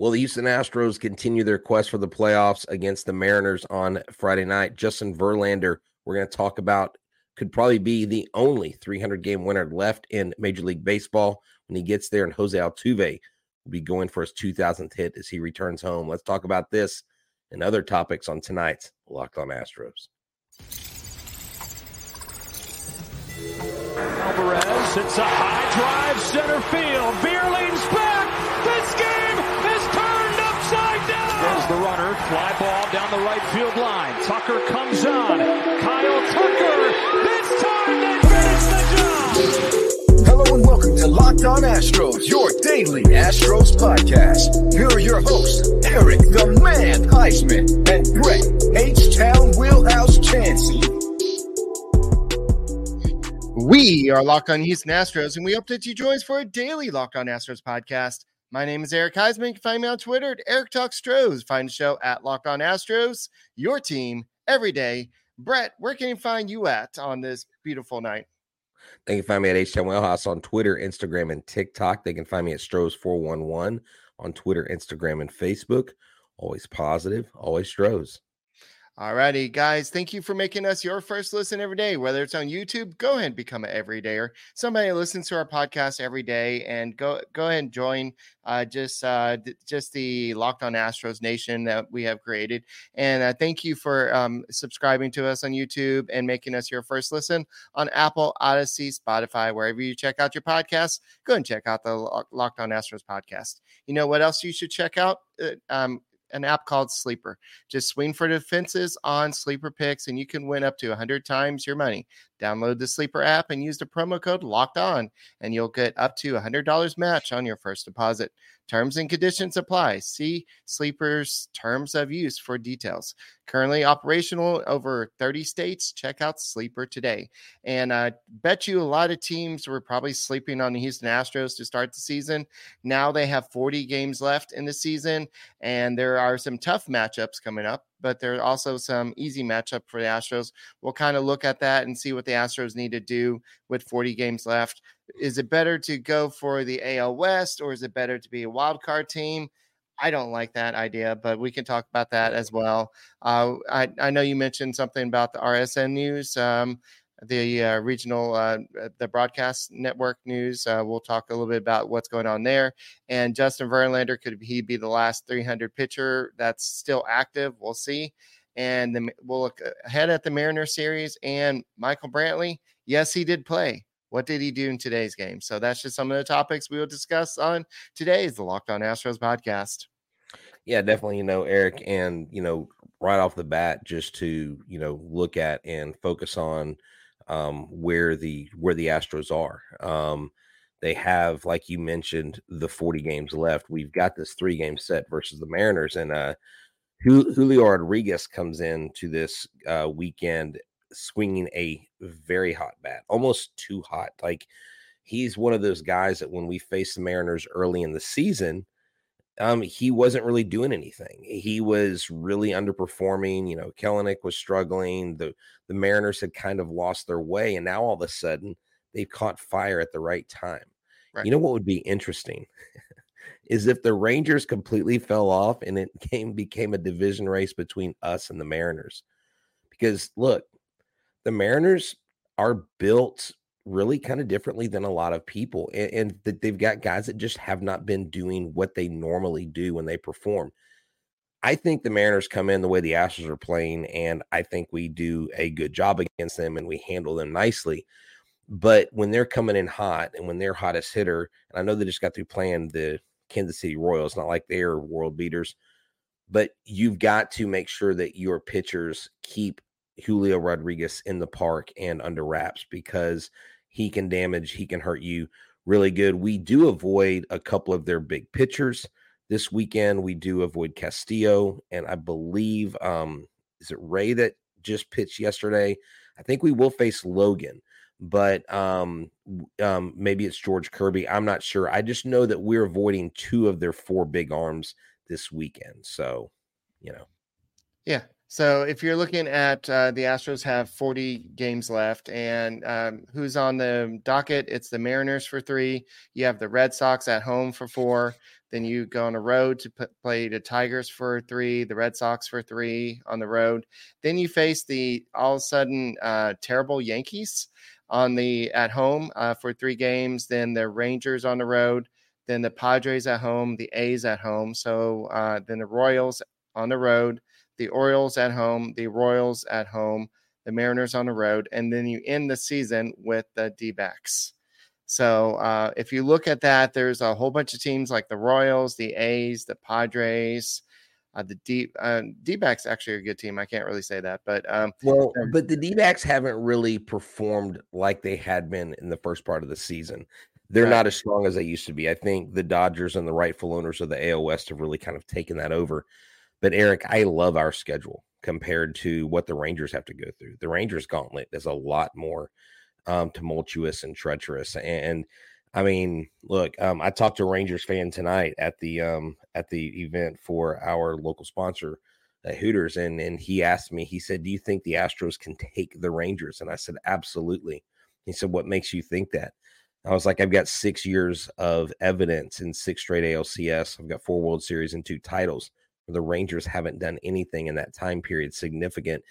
Will the Houston Astros continue their quest for the playoffs against the Mariners on Friday night? Justin Verlander, we're going to talk about, could probably be the only 300-game winner left in Major League Baseball when he gets there, and Jose Altuve will be going for his 2,000th hit as he returns home. Let's talk about this and other topics on tonight's Locked On Astros. Alvarez hits a high drive center field. Beer leans back. This game is turned upside down. There's the runner. Fly ball down the right field line. Tucker comes on. Kyle Tucker. This time they finish the job. Hello and welcome to Locked On Astros, your daily Astros podcast. Here are your hosts, Eric the Man Huysman and Brett H-Town Wheelhouse Chansey. We are Locked On Houston Astros, and we hope that you join us for a daily Locked On Astros podcast. My name is Eric Huysman. You can find me on Twitter at Eric Talks Stros. Find the show at Locked On Astros, your team every day. Brett, where can you find you at on this beautiful night? They can find me at H-Town Wheelhouse on Twitter, Instagram, and TikTok. They can find me at Stros411 on Twitter, Instagram, and Facebook. Always positive, always Stros. All righty, guys, thank you for making us your first listen every day. Whether it's on YouTube, go ahead and become an everydayer. Somebody listens to our podcast every day, and go ahead and join just the Locked On Astros Nation that we have created. And thank you for subscribing to us on YouTube and making us your first listen on Apple, Odyssey, Spotify, wherever you check out your podcasts. Go and check out the Locked On Astros podcast. You know what else you should check out? An app called Sleeper. Just swing for the fences on Sleeper picks, and you can win up to 100 times your money. Download the Sleeper app and use the promo code Locked On, and you'll get up to $100 match on your first deposit. Terms and conditions apply. See Sleeper's terms of use for details. Currently operational over 30 states. Check out Sleeper today. And I bet you a lot of teams were probably sleeping on the Houston Astros to start the season. Now they have 40 games left in the season, and there are some tough matchups coming up, but there are also some easy matchup for the Astros. We'll kind of look at that and see what the Astros need to do with 40 games left. Is it better to go for the AL West, or is it better to be a wild card team? I don't like that idea, but we can talk about that as well. I know you mentioned something about the RSN news, the regional, the broadcast network news. We'll talk a little bit about what's going on there. And Justin Verlander, could he be the last 300 pitcher that's still active? We'll see. And then we'll look ahead at the Mariner series and Michael Brantley. Yes, he did play. What did he do in today's game? So that's just some of the topics we will discuss on today's the Locked On Astros podcast. Yeah, definitely. You know, Eric, and, you know, right off the bat, just to, you know, look at and focus on where the Astros are. They have, like you mentioned, the 40 games left. We've got this 3-game set versus the Mariners, and Julio Rodriguez comes into this weekend swinging a very hot bat, almost too hot. Like, he's one of those guys that when we faced the Mariners early in the season, he wasn't really doing anything. He was really underperforming. You know, Kellenic was struggling. The Mariners had kind of lost their way, and now all of a sudden they've caught fire at the right time. Right. You know what would be interesting is if the Rangers completely fell off and it became a division race between us and the Mariners. Because, look, the Mariners are built really kind of differently than a lot of people, and that they've got guys that just have not been doing what they normally do when they perform. I think the Mariners come in the way the Astros are playing, and I think we do a good job against them and we handle them nicely. But when they're coming in hot and when their hottest hitter, and I know they just got through playing the Kansas City Royals, not like they are world beaters, but you've got to make sure that your pitchers keep Julio Rodriguez in the park and under wraps, because he can damage, he can hurt you really good. We do avoid a couple of their big pitchers this weekend. We do avoid Castillo, and I believe, is it Ray that just pitched yesterday? I think we will face Logan, but maybe it's George Kirby. I'm not sure. I just know that we're avoiding 2 of their 4 big arms this weekend. So, you know. Yeah. So if you're looking at the Astros have 40 games left, and who's on the docket, it's the Mariners for 3. You have the Red Sox at home for 4. Then you go on the road to play the Tigers for three, the Red Sox for three on the road. Then you face the all of a sudden terrible Yankees at home for three games. Then the Rangers on the road. Then the Padres at home. The A's at home. So then the Royals on the road. The Orioles at home. The Royals at home. The Mariners on the road. And then you end the season with the D-backs. So if you look at that, there's a whole bunch of teams like the Royals, the A's, the Padres, the D-backs actually are a good team. I can't really say that, but but the D-backs haven't really performed like they had been in the first part of the season. They're right. Not as strong as they used to be. I think the Dodgers and the rightful owners of the AL West have really kind of taken that over. But Eric, I love our schedule compared to what the Rangers have to go through. The Rangers gauntlet is a lot more tumultuous and treacherous. And I mean, look, I talked to a Rangers fan tonight at the event for our local sponsor at Hooters. And he asked me, he said, do you think the Astros can take the Rangers? And I said, absolutely. He said, what makes you think that? I was like, I've got 6 years of evidence in six straight ALCS. I've got 4 World Series and 2 titles. The Rangers haven't done anything in that time period significant.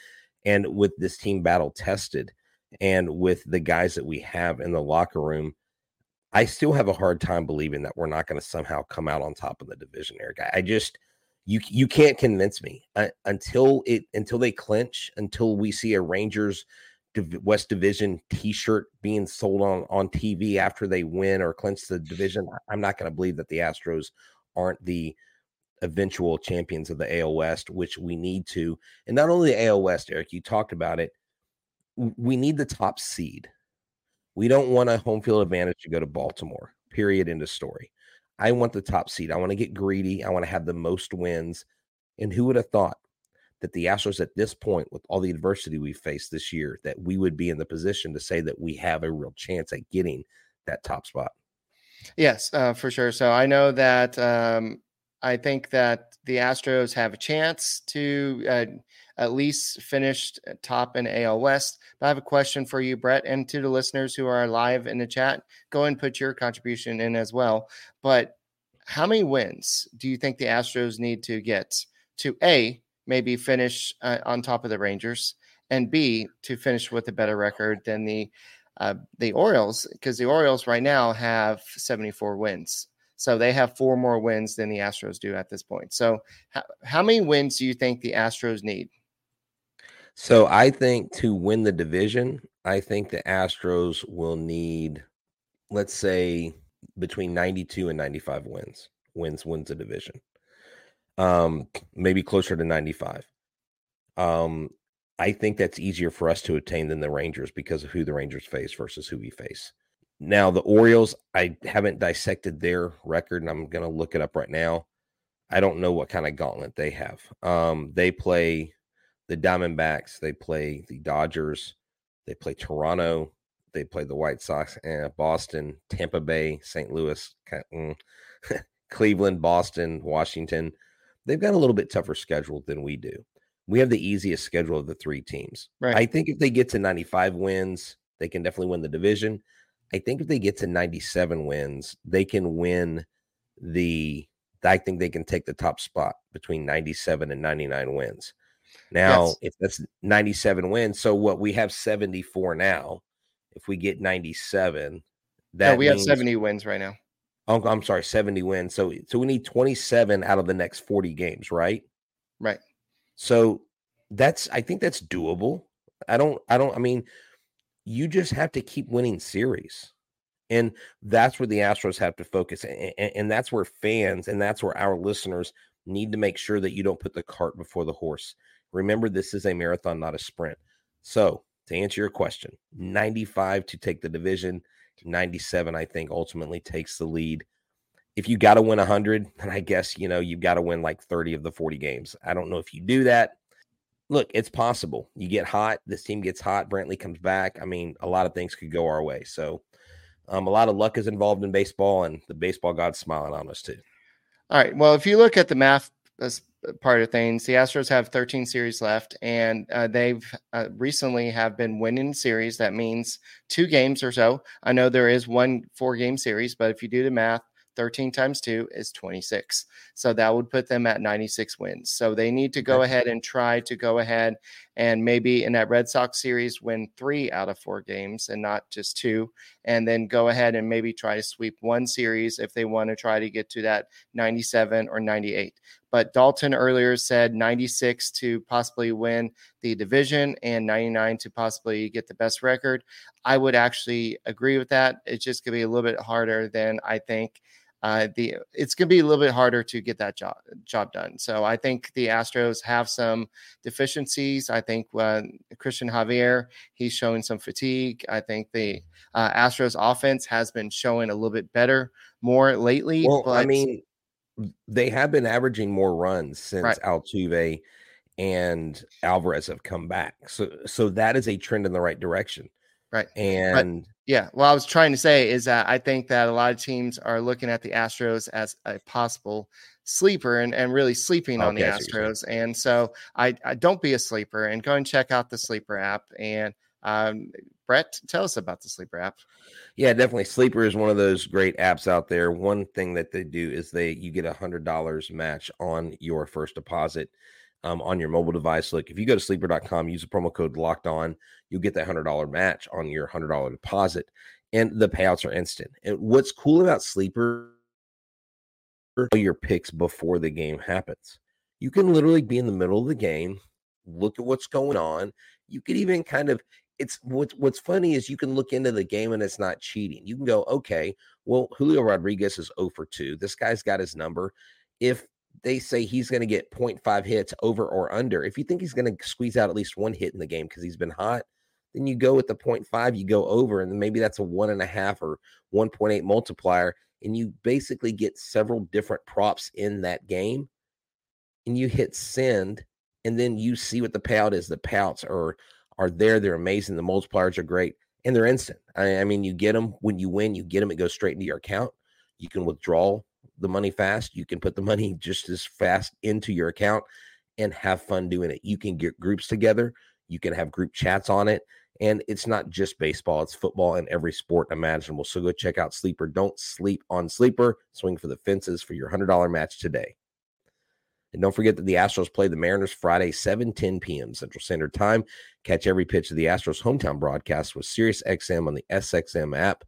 And with this team battle tested, and with the guys that we have in the locker room, I still have a hard time believing that we're not going to somehow come out on top of the division, Eric. I just, you can't convince me until they clinch, until we see a Rangers West Division t-shirt being sold on TV after they win or clinch the division. I'm not going to believe that the Astros aren't the eventual champions of the AL West, which we need to. And not only the AL West, Eric, you talked about it. We need the top seed. We don't want a home field advantage to go to Baltimore, period, end of story. I want the top seed. I want to get greedy. I want to have the most wins. And who would have thought that the Astros at this point, with all the adversity we faced this year, that we would be in the position to say that we have a real chance at getting that top spot? Yes, for sure. So I know that I think that the Astros have a chance to at least finished top in AL West. I have a question for you, Brett, and to the listeners who are live in the chat, go and put your contribution in as well. But how many wins do you think the Astros need to get to, A, maybe finish on top of the Rangers, and B, to finish with a better record than the Orioles? Because the Orioles right now have 74 wins. So they have 4 more wins than the Astros do at this point. So how many wins do you think the Astros need? So I think to win the division, I think the Astros will need, let's say, between 92 and 95 wins. Wins the division. Maybe closer to 95. I think that's easier for us to attain than the Rangers because of who the Rangers face versus who we face. Now, the Orioles, I haven't dissected their record, and I'm going to look it up right now. I don't know what kind of gauntlet they have. They play the Diamondbacks. They play the Dodgers. They play Toronto. They play the White Sox, Boston, Tampa Bay, St. Louis, Cleveland, Boston, Washington. They've got a little bit tougher schedule than we do. We have the easiest schedule of the three teams. Right. I think if they get to 95 wins, they can definitely win the division. I think if they get to 97 wins, they can win I think they can take the top spot between 97 and 99 wins. Now, yes. If that's 97 wins, so what we have 74 now. If we get 97, we have 70 wins right now. Oh, I'm sorry, 70 wins. So we need 27 out of the next 40 games, right? Right. So I think that's doable. I mean, you just have to keep winning series. And that's where the Astros have to focus. And that's where fans and that's where our listeners need to make sure that you don't put the cart before the horse. Remember, this is a marathon, not a sprint. So to answer your question, 95 to take the division, 97, I think, ultimately takes the lead. If you got to win 100, then I guess, you've got to win like 30 of the 40 games. I don't know if you do that. Look, it's possible. You get hot. This team gets hot. Brantley comes back. I mean, a lot of things could go our way. So a lot of luck is involved in baseball, and the baseball god's smiling on us too. All right. Well, if you look at the math part of things, the Astros have 13 series left, and they've recently have been winning series. That means 2 games or so. I know there is one 4-game series, but if you do the math, 13 times 2 is 26. So that would put them at 96 wins. So they need to go ahead and try to go ahead and maybe in that Red Sox series win 3 out of 4 games and not just 2, and then go ahead and maybe try to sweep one series if they want to try to get to that 97 or 98. But Dalton earlier said 96 to possibly win the division and 99 to possibly get the best record. I would actually agree with that. It's just going to be a little bit harder than I think. It's going to be a little bit harder to get that job done. So I think the Astros have some deficiencies. I think Cristian Javier, he's showing some fatigue. I think the Astros offense has been showing a little bit better more lately. Well, but I mean, they have been averaging more runs since Altuve and Alvarez have come back. So that is a trend in the right direction. Right. And yeah, what I was trying to say is that I think that a lot of teams are looking at the Astros as a possible sleeper and really sleeping on the Astros. And so I don't be a sleeper and go and check out the Sleeper app. And Brett, tell us about the Sleeper app. Yeah, definitely. Sleeper is one of those great apps out there. One thing that they do is you get $100 match on your first deposit on your mobile device. Look, if you go to sleeper.com, use the promo code locked on, you'll get that $100 match on your $100 deposit, and the payouts are instant. And what's cool about Sleeper, all your picks before the game happens. You can literally be in the middle of the game, look at what's going on. You could even kind of, it's what's funny is you can look into the game and it's not cheating. You can go, okay, well, Julio Rodriguez is 0 for 2. This guy's got his number. If they say he's going to get 0.5 hits over or under, if you think he's going to squeeze out at least one hit in the game because he's been hot, then you go with the 0.5, you go over, and maybe that's a 1.5 or 1.8 multiplier. And you basically get several different props in that game, and you hit send, and then you see what the payout is. The payouts are there. They're amazing. The multipliers are great, and they're instant. I mean, you get them when you win. You get them. It goes straight into your account. You can withdraw the money fast. You can put the money just as fast into your account and have fun doing it. You can get groups together. You can have group chats on it. And it's not just baseball. It's football and every sport imaginable. So go check out Sleeper. Don't sleep on Sleeper. Swing for the fences for your $100 match today. And don't forget that the Astros play the Mariners Friday, 7:10 p.m. Central Standard Time. Catch every pitch of the Astros hometown broadcast with SiriusXM on the SXM app.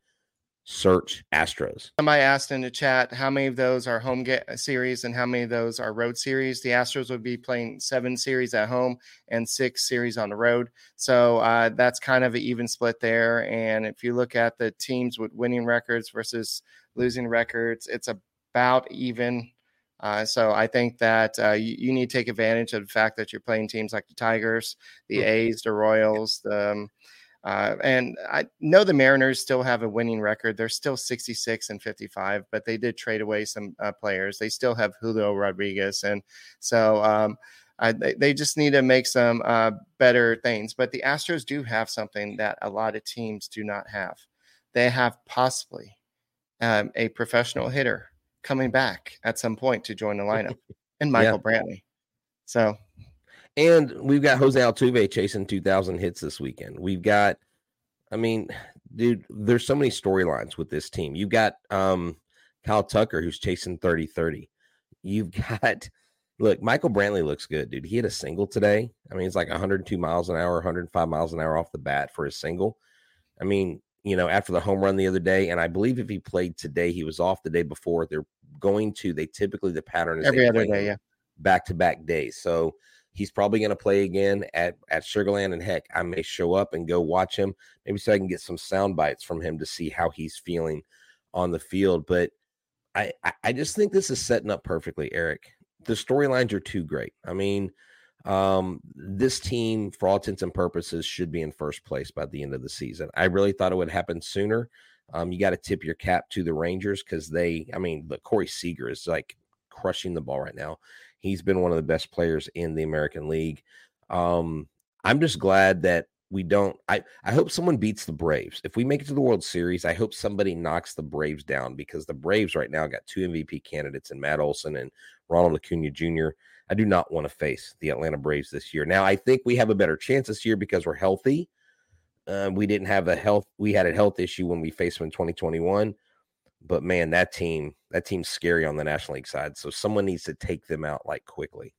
Search Astros. Somebody asked in the chat how many of those are home series and how many of those are road series. The Astros would be playing 7 series at home and 6 series on the road. So that's kind of an even split there. And if you look at the teams with winning records versus losing records, it's about even. So I think that you need to take advantage of the fact that you're playing teams like the Tigers, the A's, the Royals, and I know the Mariners still have a winning record. They're still 66-55, but they did trade away some players. They still have Julio Rodriguez. And so they just need to make some better things. But the Astros do have something that a lot of teams do not have. They have possibly a professional hitter coming back at some point to join the lineup, and Michael Brantley. So, and we've got Jose Altuve chasing 2,000 hits this weekend. We've got, I mean, dude, there's so many storylines with this team. You've got Kyle Tucker, who's chasing 30-30. You've got, look, Michael Brantley looks good, dude. He hit a single today. I mean, it's like 102 miles an hour, 105 miles an hour off the bat for a single. I mean, you know, after the home run the other day, and I believe if he played today, he was off the day before. They're going to, they typically, the pattern is every other day, back-to-back days. So he's probably going to play again at Sugar Land, and heck, I may show up and go watch him, maybe so I can get some sound bites from him to see how he's feeling on the field. But I just think this is setting up perfectly, Eric. The storylines are too great. I mean, this team, for all intents and purposes, should be in first place by the end of the season. I really thought it would happen sooner. You got to tip your cap to the Rangers because but Corey Seager is like crushing the ball right now. He's been one of the best players in the American League. I'm just glad that we don't. I hope someone beats the Braves. If we make it to the World Series, I hope somebody knocks the Braves down, because the Braves right now got 2 MVP candidates in Matt Olson and Ronald Acuña Jr. I do not want to face the Atlanta Braves this year. Now, I think we have a better chance this year because we're healthy. We had a health issue when we faced them in 2021. But, man, that team's scary on the National League side. So someone needs to take them out, like, quickly.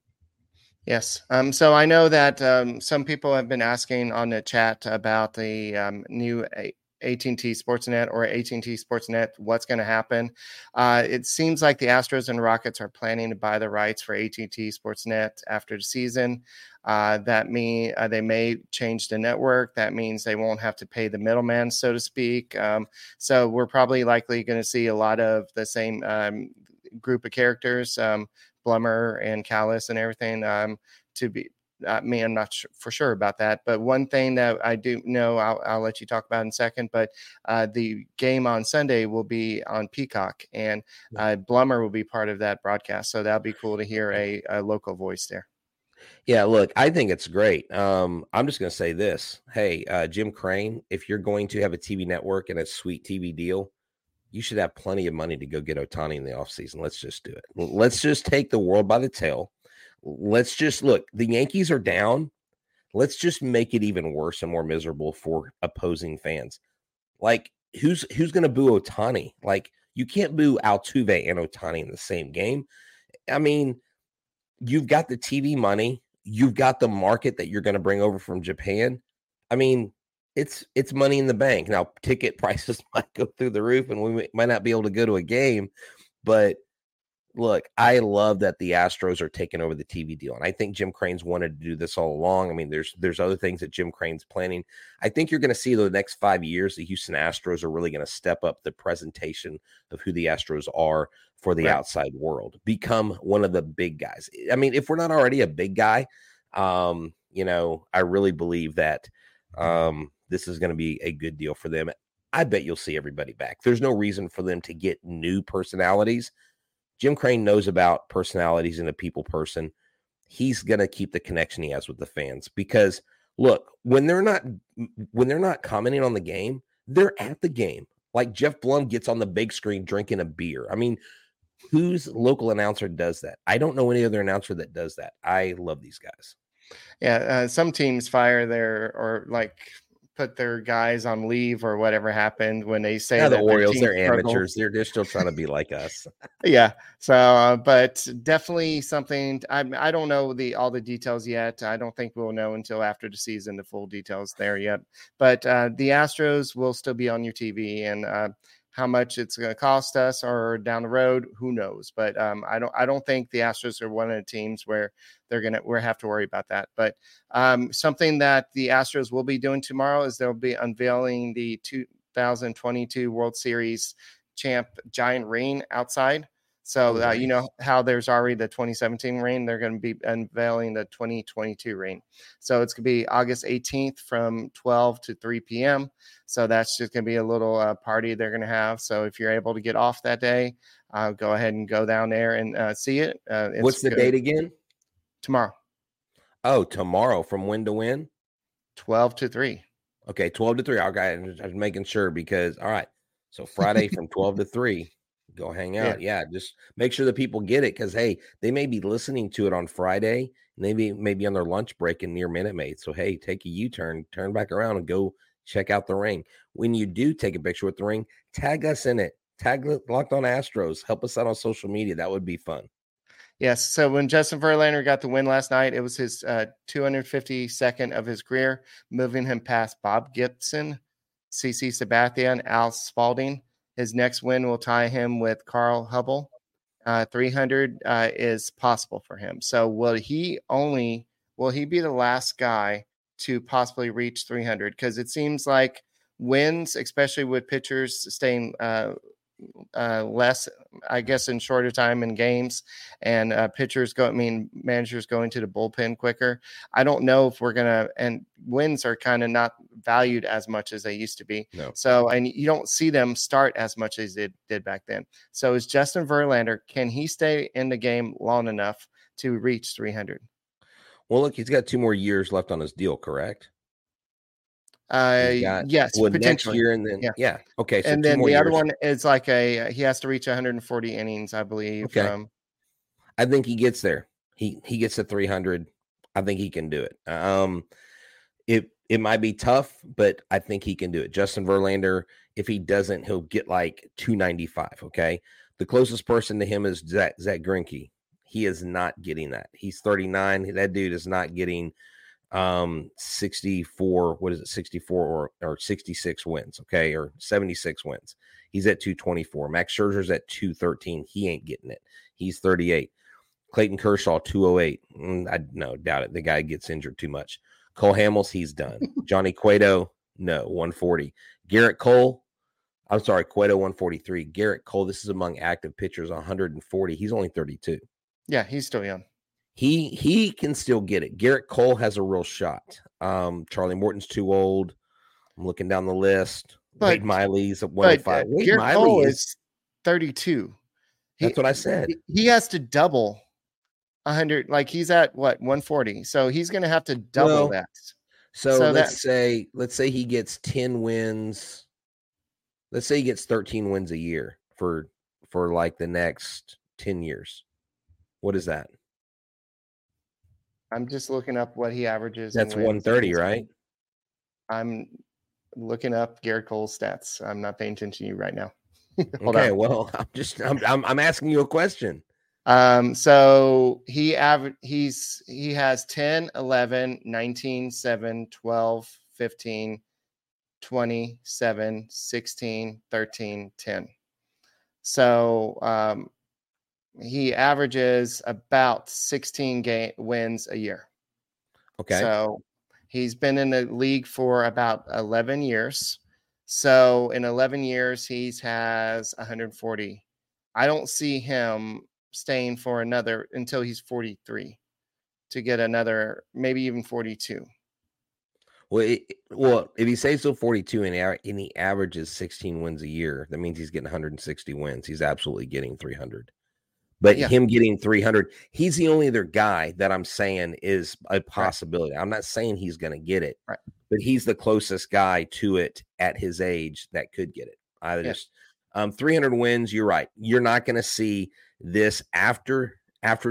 Yes. So I know that some people have been asking on the chat about the new AT&T Sportsnet or AT&T Sportsnet, what's going to happen. It seems like the Astros and Rockets are planning to buy the rights for AT&T Sportsnet after the season. That means they may change the network. That means they won't have to pay the middleman, so to speak. So we're probably likely going to see a lot of the same group of characters, Blummer and Callis and everything I'm not for sure about that. But one thing that I do know, I'll let you talk about in a second, but the game on Sunday will be on Peacock, and Blummer will be part of that broadcast. So that'll be cool to hear a local voice there. Yeah, look, I think it's great. I'm just going to say this. Hey, Jim Crane, if you're going to have a TV network and a sweet TV deal, you should have plenty of money to go get Ohtani in the offseason. Let's just do it. Let's just take the world by the tail. Let's just look, the Yankees are down. Let's just make it even worse and more miserable for opposing fans. Like, who's going to boo Ohtani? Like, you can't boo Altuve and Ohtani in the same game. I mean, you've got the TV money. You've got the market that you're going to bring over from Japan. I mean, it's money in the bank. Now, ticket prices might go through the roof and we might not be able to go to a game, but look, I love that the Astros are taking over the TV deal, and I think Jim Crane's wanted to do this all along. I mean, there's other things that Jim Crane's planning. I think you're going to see the next 5 years the Houston Astros are really going to step up the presentation of who the Astros are for the outside world, become one of the big guys. I mean, if we're not already a big guy, I really believe that this is going to be a good deal for them. I bet you'll see everybody back. There's no reason for them to get new personalities. Jim Crane knows about personalities and a people person. He's going to keep the connection he has with the fans because, look, when they're not commenting on the game, they're at the game. Like Jeff Blum gets on the big screen drinking a beer. I mean, whose local announcer does that? I don't know any other announcer that does that. I love these guys. Yeah, some teams fire their put their guys on leave or whatever happened when they say that the Orioles, they're amateurs. They're still trying to be like us. Yeah. So, but definitely something, I don't know all the details yet. I don't think we'll know until after the season, the full details there yet, but the Astros will still be on your TV, and how much it's going to cost us or down the road, who knows? But I don't think the Astros are one of the teams where we'll have to worry about that. But something that the Astros will be doing tomorrow is they'll be unveiling the 2022 World Series champ giant ring outside. So you know how there's already the 2017 ring, they're going to be unveiling the 2022 ring. So it's going to be August 18th from 12 to 3 p.m. So that's just going to be a little party they're going to have. So if you're able to get off that day, go ahead and go down there and see it. What's the date again? Tomorrow. Oh, tomorrow. From when to when? 12 to 3. Okay, 12 to 3. Okay, I'm making sure because, all right, so Friday from 12 to 3. Go hang out. Yeah. Just make sure that people get it because, hey, they may be listening to it on Friday, and they may be on their lunch break and near Minute Maid. So, hey, take a U-turn, turn back around, and go check out the ring. When you do take a picture with the ring, tag us in it. Tag Locked On Astros. Help us out on social media. That would be fun. Yes. So when Justin Verlander got the win last night, it was his 252nd of his career, moving him past Bob Gibson, CC Sabathia, and Al Spalding. His next win will tie him with Carl Hubbell. 300 is possible for him. So will he be the last guy to possibly reach 300? Because it seems like wins, especially with pitchers staying less, I guess, in shorter time in games, and managers going to the bullpen quicker. I don't know if we're gonna, and wins are kind of not valued as much as they used to be. No. So, and you don't see them start as much as they did back then. So, is Justin Verlander, can he stay in the game long enough to reach 300? Well, look, he's got 2 more years left on his deal, correct? Yes, potentially. Next year and then, yeah. Okay. So and then the other one is like he has to reach 140 innings, I believe. Okay. I think he gets there. He gets to 300. I think he can do it. It might be tough, but I think he can do it. Justin Verlander If he doesn't, he'll get like 295. Okay. The closest person to him is Zach Greinke. He is not getting that. He's 39. That dude is not getting 64 or 66 wins. Okay. Or 76 wins. He's at 224. Max Scherzer's at 213. He ain't getting it. He's 38. Clayton Kershaw, 208. Doubt it. The guy gets injured too much. Cole Hamels, he's done. Johnny Cueto, no, 140. Cueto, 143. Gerrit Cole, this is among active pitchers, 140. He's only 32. Yeah, he's still young. He can still get it. Gerrit Cole has a real shot. Charlie Morton's too old. I'm looking down the list. Wade Miley's at 105. Gerrit Cole is 32. That's what I said. He has to double 100. Like he's at what 140. So he's going to have to double that. So let's say he gets 10 wins. Let's say he gets 13 wins a year for like the next 10 years. What is that? I'm just looking up what he averages. That's 130, right? I'm looking up Gerrit Cole's stats. I'm not paying attention to you right now. Okay, well, I'm asking you a question. So he has 10, 11, 19, 7, 12, 15, 20, 7, 16, 13, 10. So he averages about 16 wins a year. Okay. So he's been in the league for about 11 years. So in 11 years, he has 140. I don't see him staying for another until he's 43 to get another, maybe even 42. Well, if he stays till 42 and he averages 16 wins a year, that means he's getting 160 wins. He's absolutely getting 300. But him getting 300, he's the only other guy that I'm saying is a possibility. Right. I'm not saying he's going to get it, right, but he's the closest guy to it at his age that could get it. 300 wins, you're right. You're not going to see this after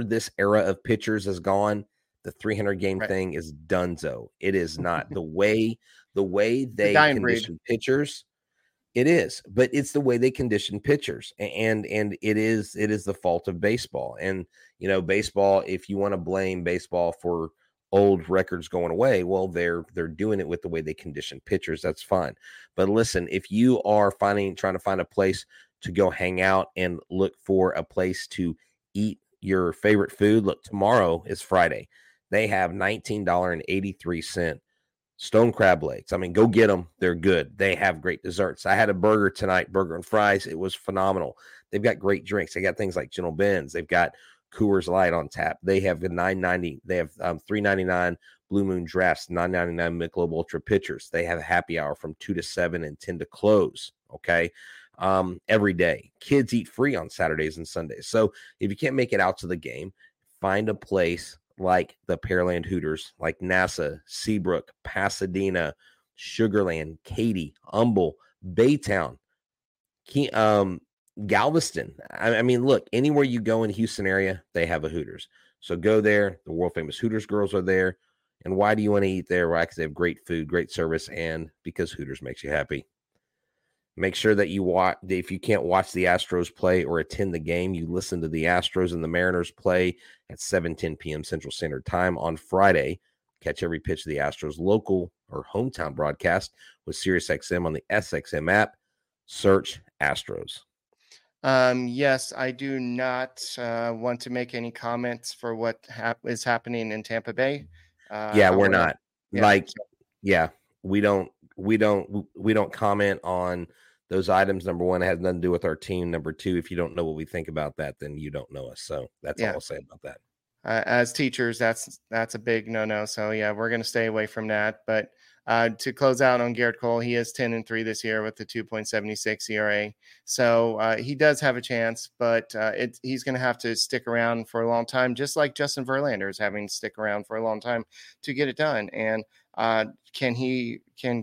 this era of pitchers is gone. The 300-game thing is donezo. It is not the way they condition pitchers. It is, but it's the way they condition pitchers, and it is the fault of baseball. And baseball, if you want to blame baseball for old records going away, well, they're doing it with the way they condition pitchers. That's fine, but listen, if you are trying to find a place to go hang out and look for a place to eat your favorite food, look, tomorrow is Friday. They have $19.83. Stone crab legs. I mean, go get them. They're good. They have great desserts. I had a burger tonight, burger and fries. It was phenomenal. They've got great drinks. They got things like Gentle Ben's. They've got Coors Light on tap. They have the $9.90. They have $3.99 Blue Moon Drafts, $9.99 Michelob Ultra Pitchers. They have happy hour from 2 to 7 and 10 to close. Okay. Every day. Kids eat free on Saturdays and Sundays. So if you can't make it out to the game, find a place like the Pearland Hooters, like Nassau, Seabrook, Pasadena, Sugarland, Katy, Humble, Baytown, Galveston. I mean, look, anywhere you go in the Houston area, they have a Hooters. So go there. The world-famous Hooters girls are there. And why do you want to eat there? Why? Because they have great food, great service, and because Hooters makes you happy. Make sure that you watch. If you can't watch the Astros play or attend the game, you listen to the Astros and the Mariners play at 7:10 p.m. Central Standard Time on Friday. Catch every pitch of the Astros local or hometown broadcast with SiriusXM on the SXM app. Search Astros. Yes, I do not want to make any comments for what is happening in Tampa Bay. We're not. We don't comment on those items. Number one, it has nothing to do with our team. Number two, if you don't know what we think about that, then you don't know us. So that's all I'll say about that. As teachers, that's a big no-no. So yeah, we're going to stay away from that. But to close out on Gerrit Cole, he is 10-3 this year with the 2.76 ERA. So he does have a chance, but he's going to have to stick around for a long time, just like Justin Verlander is having to stick around for a long time to get it done. And can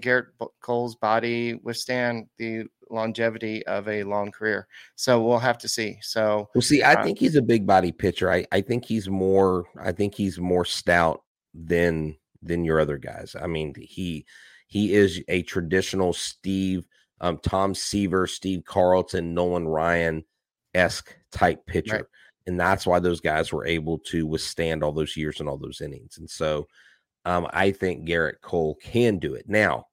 Gerrit Cole's body withstand the longevity of a long career? So we'll have to see. So we'll see. I think he's a big body pitcher. I think he's more stout than your other guys. I mean, he is a traditional Steve Tom Seaver, Steve Carlton, Nolan Ryan-esque type pitcher. Right. And that's why those guys were able to withstand all those years and all those innings. And so I think Gerrit Cole can do it. Now,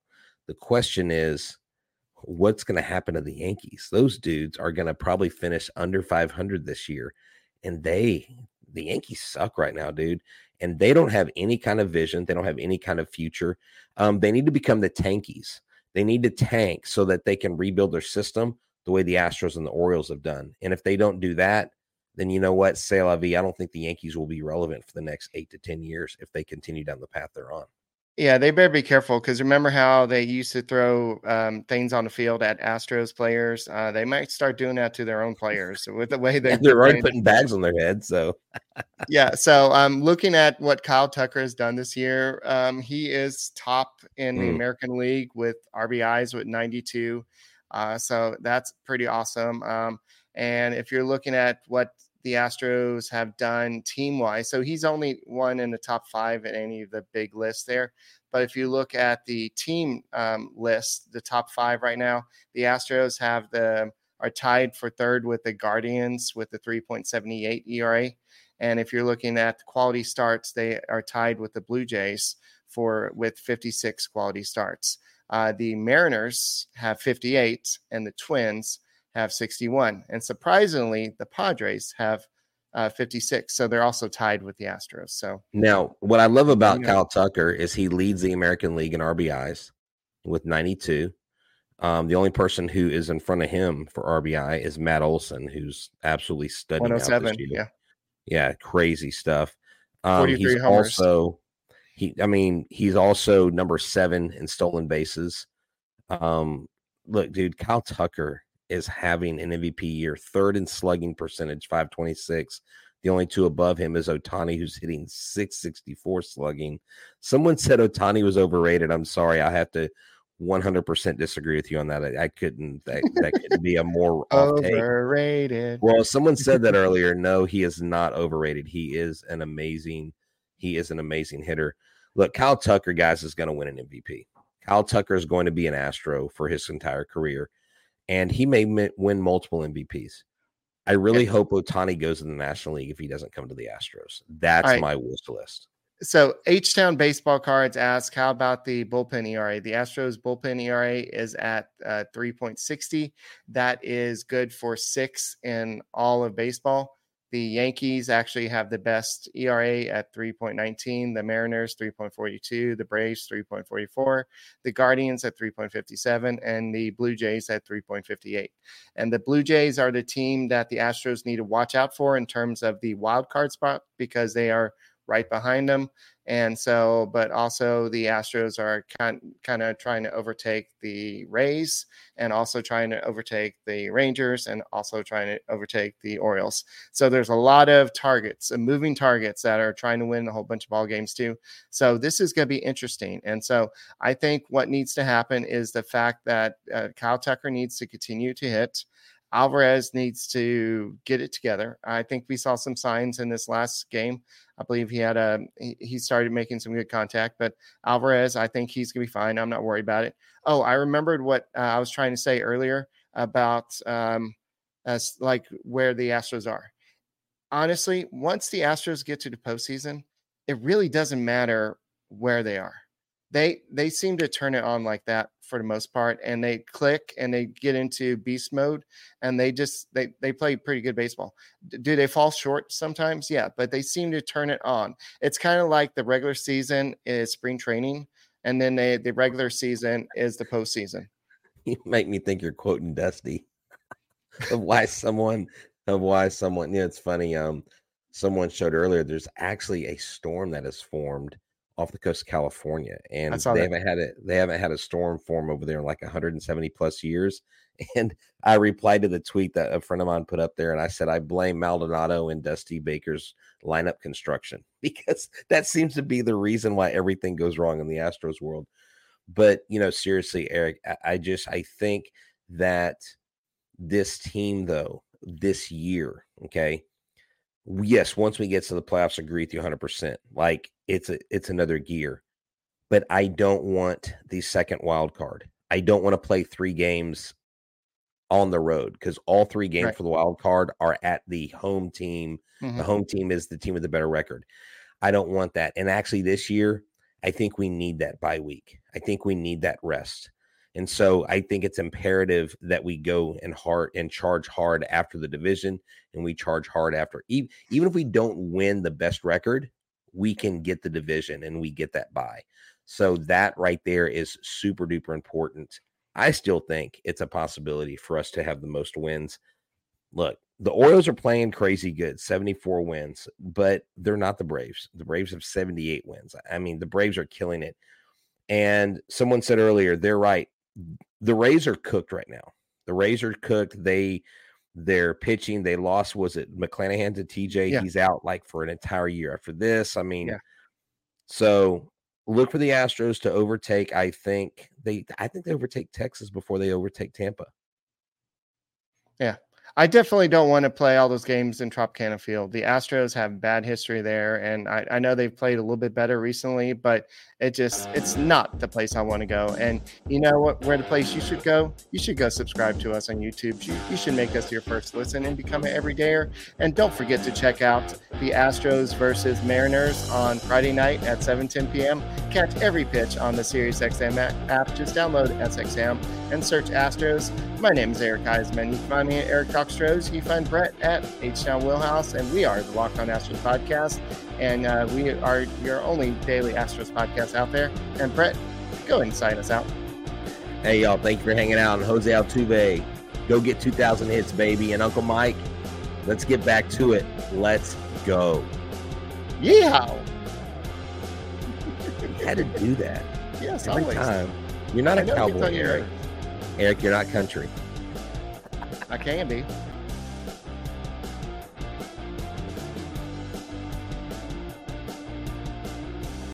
the question is, what's going to happen to the Yankees? Those dudes are going to probably finish under 500 this year. And the Yankees suck right now, dude. And they don't have any kind of vision. They don't have any kind of future. They need to become the tankies. They need to tank so that they can rebuild their system the way the Astros and the Orioles have done. And if they don't do that, then you know what? C'est la vie. I don't think the Yankees will be relevant for the next 8 to 10 years if they continue down the path they're on. Yeah, they better be careful, because remember how they used to throw things on the field at Astros players? They might start doing that to their own players with the way they're already putting bags on their head. So, yeah. So, looking at what Kyle Tucker has done this year, he is top in the American League with RBIs with 92. So that's pretty awesome. And if you're looking at what the Astros have done team-wise, so he's only one in the top five in any of the big lists there. But if you look at the team list, the top five right now, the Astros are tied for third with the Guardians with the 3.78 ERA. And if you're looking at the quality starts, they are tied with the Blue Jays with 56 quality starts. The Mariners have 58, and the Twins have 61, and surprisingly the Padres have 56, so they're also tied with the Astros. So now what I love about Kyle Tucker is he leads the American League in RBIs with 92. The only person who is in front of him for RBI is Matt Olson, who's absolutely studying out this year. Yeah, crazy stuff. 43 homers. He's also number 7 in stolen bases. Look, dude, Kyle Tucker is having an MVP year, third in slugging percentage, 526. The only two above him is Ohtani, who's hitting 664 slugging. Someone said Ohtani was overrated. I'm sorry. I have to 100% disagree with you on that. I couldn't. That could be a more overrated. Well, someone said that earlier. No, he is not overrated. He is an amazing hitter. Look, Kyle Tucker, guys, is going to win an MVP. Kyle Tucker is going to be an Astro for his entire career. And he may win multiple MVPs. I really hope Ohtani goes in the National League if he doesn't come to the Astros. That's my wish list. So H-Town Baseball Cards asks, how about the bullpen ERA? The Astros bullpen ERA is at 3.60. That is good for 6 in all of baseball. The Yankees actually have the best ERA at 3.19, the Mariners 3.42, the Braves 3.44, the Guardians at 3.57, and the Blue Jays at 3.58. And the Blue Jays are the team that the Astros need to watch out for in terms of the wild card spot, because they are right behind them. And so, but also the Astros are kind of trying to overtake the Rays, and also trying to overtake the Rangers, and also trying to overtake the Orioles. So there's a lot of targets and moving targets that are trying to win a whole bunch of ball games too. So this is going to be interesting. And so I think what needs to happen is the fact that Kyle Tucker needs to continue to hit. Alvarez needs to get it together. I think we saw some signs in this last game. I believe he started making some good contact, but Alvarez, I think he's going to be fine. I'm not worried about it. Oh, I remembered what I was trying to say earlier about where the Astros are. Honestly, once the Astros get to the postseason, it really doesn't matter where they are. They seem to turn it on like that for the most part, and they click and they get into beast mode, and they play pretty good baseball. Do they fall short sometimes? Yeah, but they seem to turn it on. It's kind of like the regular season is spring training, and then the regular season is the postseason. You make me think you're quoting Dusty of why someone it's funny. Someone showed earlier there's actually a storm that has formed off the coast of California, and they haven't had a storm form over there in like 170 plus years. And I replied to the tweet that a friend of mine put up there, and I said I blame Maldonado and Dusty Baker's lineup construction, because that seems to be the reason why everything goes wrong in the Astros world. But seriously, Eric, I think that this team though this year, okay. Yes, once we get to the playoffs, agree with you 100%. Like it's another gear, but I don't want the second wild card. I don't want to play three games on the road because all three games for the wild card are at the home team. Mm-hmm. The home team is the team with the better record. I don't want that. And actually this year, I think we need that bye week. I think we need that rest. And so I think it's imperative that we go and hard and charge hard after the division, and we charge hard after. Even if we don't win the best record, we can get the division and we get that bye. So that right there is super duper important. I still think it's a possibility for us to have the most wins. Look, the Orioles are playing crazy good, 74 wins, but they're not the Braves. The Braves have 78 wins. I mean, the Braves are killing it. And someone said earlier, they're right. The Rays are cooked right now. The Rays are cooked. They're pitching. They lost, was it McClanahan to TJ? Yeah. He's out like for an entire year after this. I mean, so look for the Astros to overtake. I think they overtake Texas before they overtake Tampa. Yeah. I definitely don't want to play all those games in Tropicana Field. The Astros have bad history there, and I know they've played a little bit better recently, but it's not the place I want to go. And you know what? Where the place you should go? You should go subscribe to us on YouTube. You should make us your first listen and become an everydayer. And don't forget to check out the Astros versus Mariners on Friday night at 7:10 p.m. Catch every pitch on the SiriusXM app. Just download SXM and search Astros. My name is Eric Huysman. You can find me at Eric Astros. You find Brett at H-Town Wheelhouse, and we are the Locked On Astros podcast, and we are your only daily Astros podcast out there. And Brett, go ahead and sign us out. Hey, y'all, thank you for hanging out. And Jose Altuve, go get 2,000 hits, baby. And Uncle Mike, let's get back to it. Let's go. Yeehaw. You had to do that. Yes, every always. Time. You're not a cowboy, Eric. Right. Eric, you're not country. I can be.